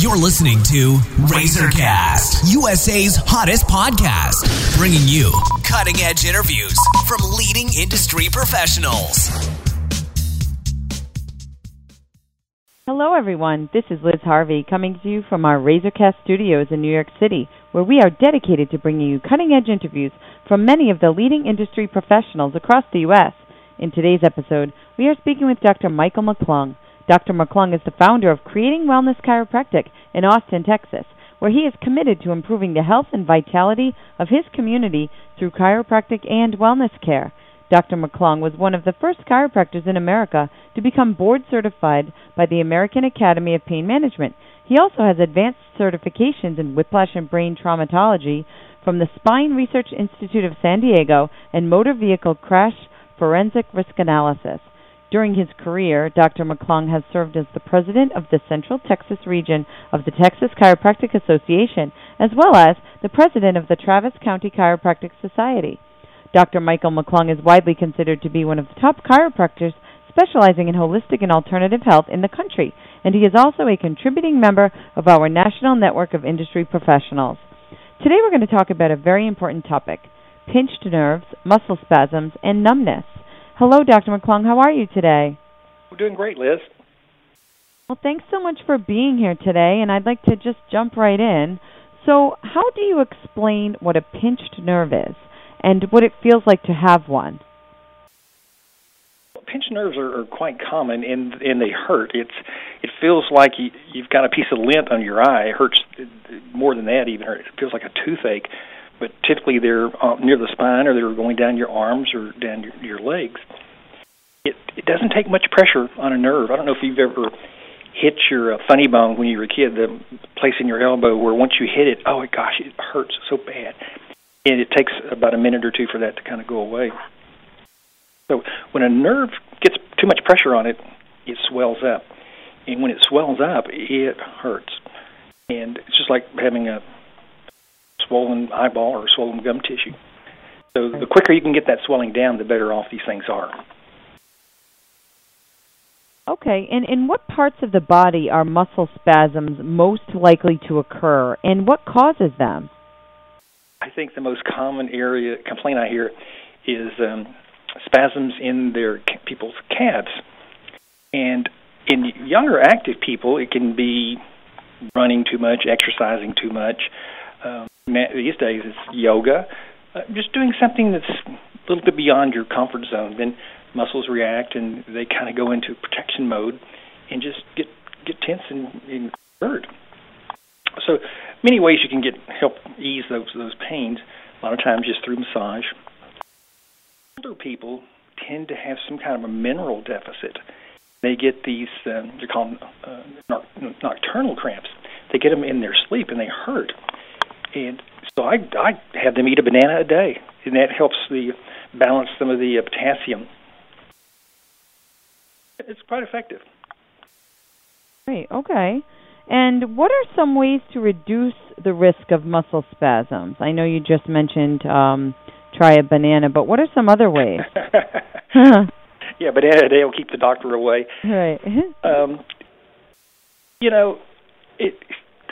You're listening to RazorCast, USA's hottest podcast, bringing you cutting-edge interviews from leading industry professionals. Hello, everyone. This is Liz Harvey coming to you from our RazorCast studios in New York City, where we are dedicated to bringing you cutting-edge interviews from many of the leading industry professionals across the U.S. In today's episode, we are speaking with Dr. Michael McClung. Dr. McClung is the founder of Creating Wellness Chiropractic in Austin, Texas, where he is committed to improving the health and vitality of his community through chiropractic and wellness care. Dr. McClung was one of the first chiropractors in America to become board certified by the American Academy of Pain Management. He also has advanced certifications in whiplash and brain traumatology from the Spine Research Institute of San Diego and motor vehicle crash forensic risk analysis. During his career, Dr. McClung has served as the president of the Central Texas Region of the Texas Chiropractic Association, as well as the president of the Travis County Chiropractic Society. Dr. Michael McClung is widely considered to be one of the top chiropractors specializing in holistic and alternative health in the country, and he is also a contributing member of our national network of industry professionals. Today we're going to talk about a very important topic, pinched nerves, muscle spasms, and numbness. Hello, Dr. McClung. How are you today? We're doing great, Liz. Well, thanks so much for being here today, and I'd like to just jump right in. So how do you explain what a pinched nerve is and what it feels like to have one? Well, pinched nerves are quite common, and they hurt. It feels like you've got a piece of lint on your eye. It hurts more than that even. It feels like a toothache. But typically they're near the spine, or they're going down your arms or down your legs. It doesn't take much pressure on a nerve. I don't know if you've ever hit your funny bone when you were a kid, the place in your elbow where once you hit it, oh, gosh, it hurts so bad. And it takes about a minute or two for that to kind of go away. So when a nerve gets too much pressure on it, it swells up. And when it swells up, it hurts. And it's just like having a swollen eyeball or swollen gum tissue. So the quicker you can get that swelling down, the better off these things are. Okay, and what parts of the body are muscle spasms most likely to occur, and what causes them? I think the most common complaint I hear is spasms in people's calves. And in younger, active people, it can be running too much, exercising too much. These days it's yoga, just doing something that's a little bit beyond your comfort zone. Then muscles react and they kind of go into protection mode and just get tense and hurt. So many ways you can help ease those pains, a lot of times just through massage. Older people tend to have some kind of a mineral deficit. They get these, they're called nocturnal cramps. They get them in their sleep and they hurt. And so I have them eat a banana a day, and that helps balance some of the potassium. It's quite effective. Great, okay. And what are some ways to reduce the risk of muscle spasms? I know you just mentioned try a banana, but what are some other ways? Yeah, banana a day will keep the doctor away. Right.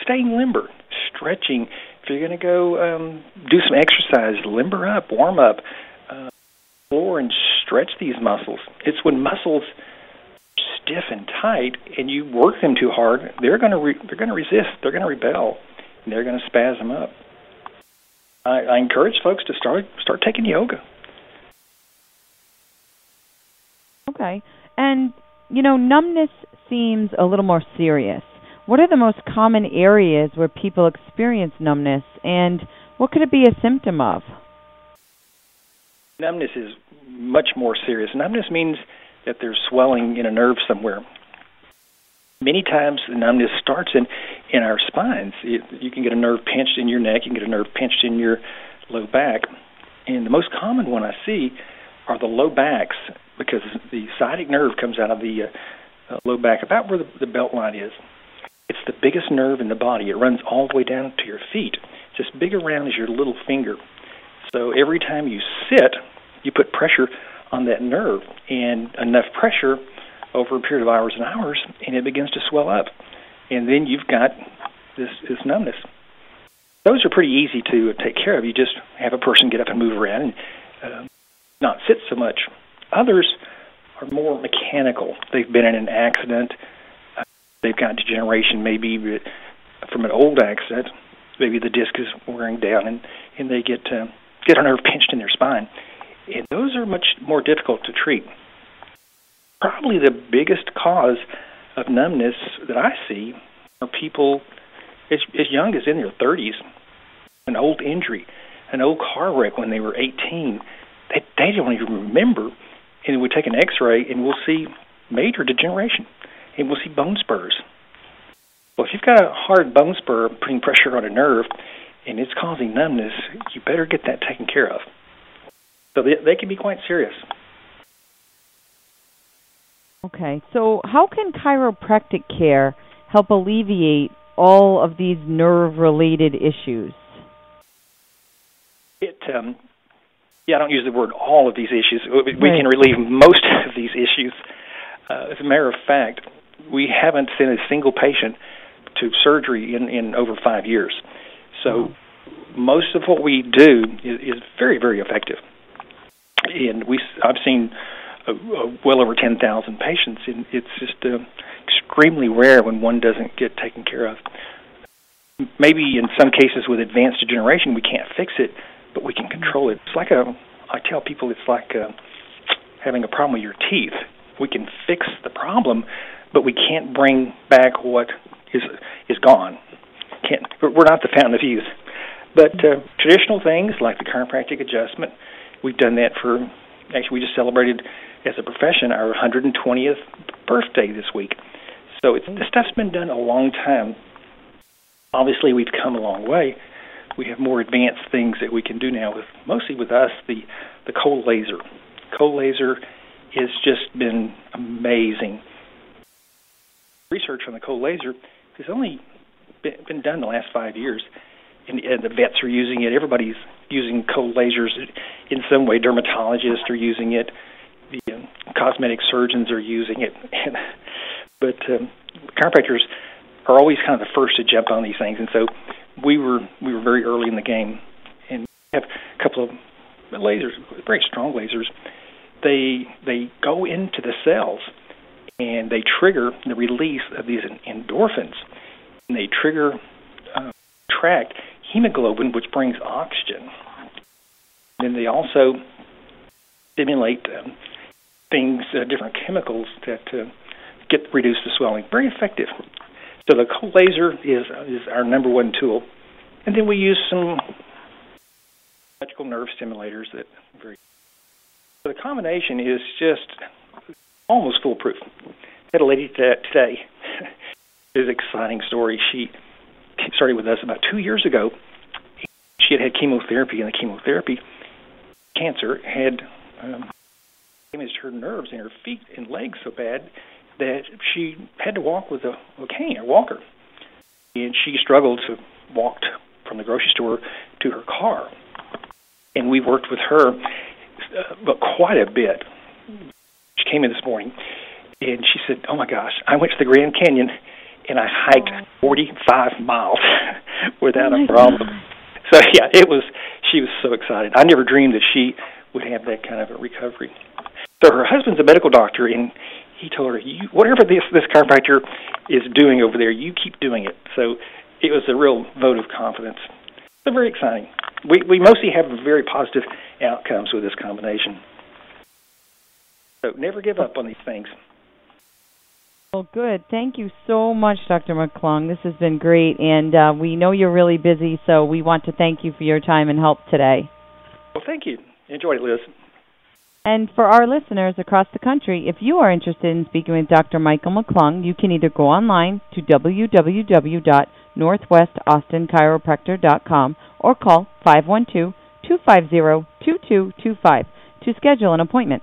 Staying limber, stretching. If you're going to go do some exercise, limber up, warm up, floor and stretch these muscles. It's when muscles are stiff and tight, and you work them too hard, they're going to resist, they're going to rebel, and they're going to spasm up. I encourage folks to start taking yoga. Okay, and numbness seems a little more serious. What are the most common areas where people experience numbness, and what could it be a symptom of? Numbness is much more serious. Numbness means that there's swelling in a nerve somewhere. Many times, the numbness starts in our spines. You can get a nerve pinched in your neck. You can get a nerve pinched in your low back. And the most common one I see are the low backs, because the sciatic nerve comes out of the low back, about where the belt line is. It's the biggest nerve in the body. It runs all the way down to your feet. It's as big around as your little finger. So every time you sit, you put pressure on that nerve, and enough pressure over a period of hours and hours, and it begins to swell up. And then you've got this numbness. Those are pretty easy to take care of. You just have a person get up and move around and not sit so much. Others are more mechanical. They've been in an accident. They've got degeneration maybe from an old accident. Maybe the disc is wearing down and they get a nerve pinched in their spine. And those are much more difficult to treat. Probably the biggest cause of numbness that I see are people as young as in their 30s, an old injury, an old car wreck when they were 18. They don't even remember. And we take an x-ray and we'll see major degeneration. And we'll see bone spurs. Well, if you've got a hard bone spur putting pressure on a nerve and it's causing numbness, you better get that taken care of. So they can be quite serious. Okay. So how can chiropractic care help alleviate all of these nerve-related issues? I don't use the word all of these issues. We can relieve most of these issues. As a matter of fact, we haven't sent a single patient to surgery in over 5 years. So most of what we do is very, very effective. And I've seen well over 10,000 patients, and it's just extremely rare when one doesn't get taken care of. Maybe in some cases with advanced degeneration we can't fix it, but we can control it. It's like I tell people it's like having a problem with your teeth. We can fix the problem, but we can't bring back what is gone. We're not the fountain of youth. But traditional things like the chiropractic adjustment, we've done that for, actually we just celebrated as a profession our 120th birthday this week. So this stuff's been done a long time. Obviously we've come a long way. We have more advanced things that we can do now, mostly with the cold laser. Cold laser has just been amazing. Research on the cold laser has only been done the last 5 years, and the vets are using it. Everybody's using cold lasers in some way. Dermatologists are using it. The cosmetic surgeons are using it. But chiropractors are always kind of the first to jump on these things, and so we were very early in the game, and we have a couple of lasers, very strong lasers. They go into the cells, and they trigger the release of these endorphins, and they trigger tract hemoglobin, which brings oxygen. And they also stimulate things, different chemicals that reduce the swelling. Very effective. So the cold laser is our number one tool. And then we use some electrical nerve stimulators that are very. So the combination is just almost foolproof. I had a lady today. It's an exciting story. She started with us about 2 years ago. She had chemotherapy, and the chemotherapy cancer had damaged her nerves in her feet and legs so bad that she had to walk with a cane, a walker. And she struggled to walk from the grocery store to her car. And we worked with her quite a bit. She came in this morning, and she said, "Oh, my gosh, I went to the Grand Canyon, and I hiked 45 miles without a problem." So, yeah, she was so excited. I never dreamed that she would have that kind of a recovery. So her husband's a medical doctor, and he told her, whatever this chiropractor is doing over there, you keep doing it. So it was a real vote of confidence. So very exciting. We mostly have very positive outcomes with this combination. So never give up on these things. Well, good. Thank you so much, Dr. McClung. This has been great, and we know you're really busy, so we want to thank you for your time and help today. Well, thank you. Enjoyed it, Liz. And for our listeners across the country, if you are interested in speaking with Dr. Michael McClung, you can either go online to www.northwestaustinchiropractor.com or call 512-250-2225 to schedule an appointment.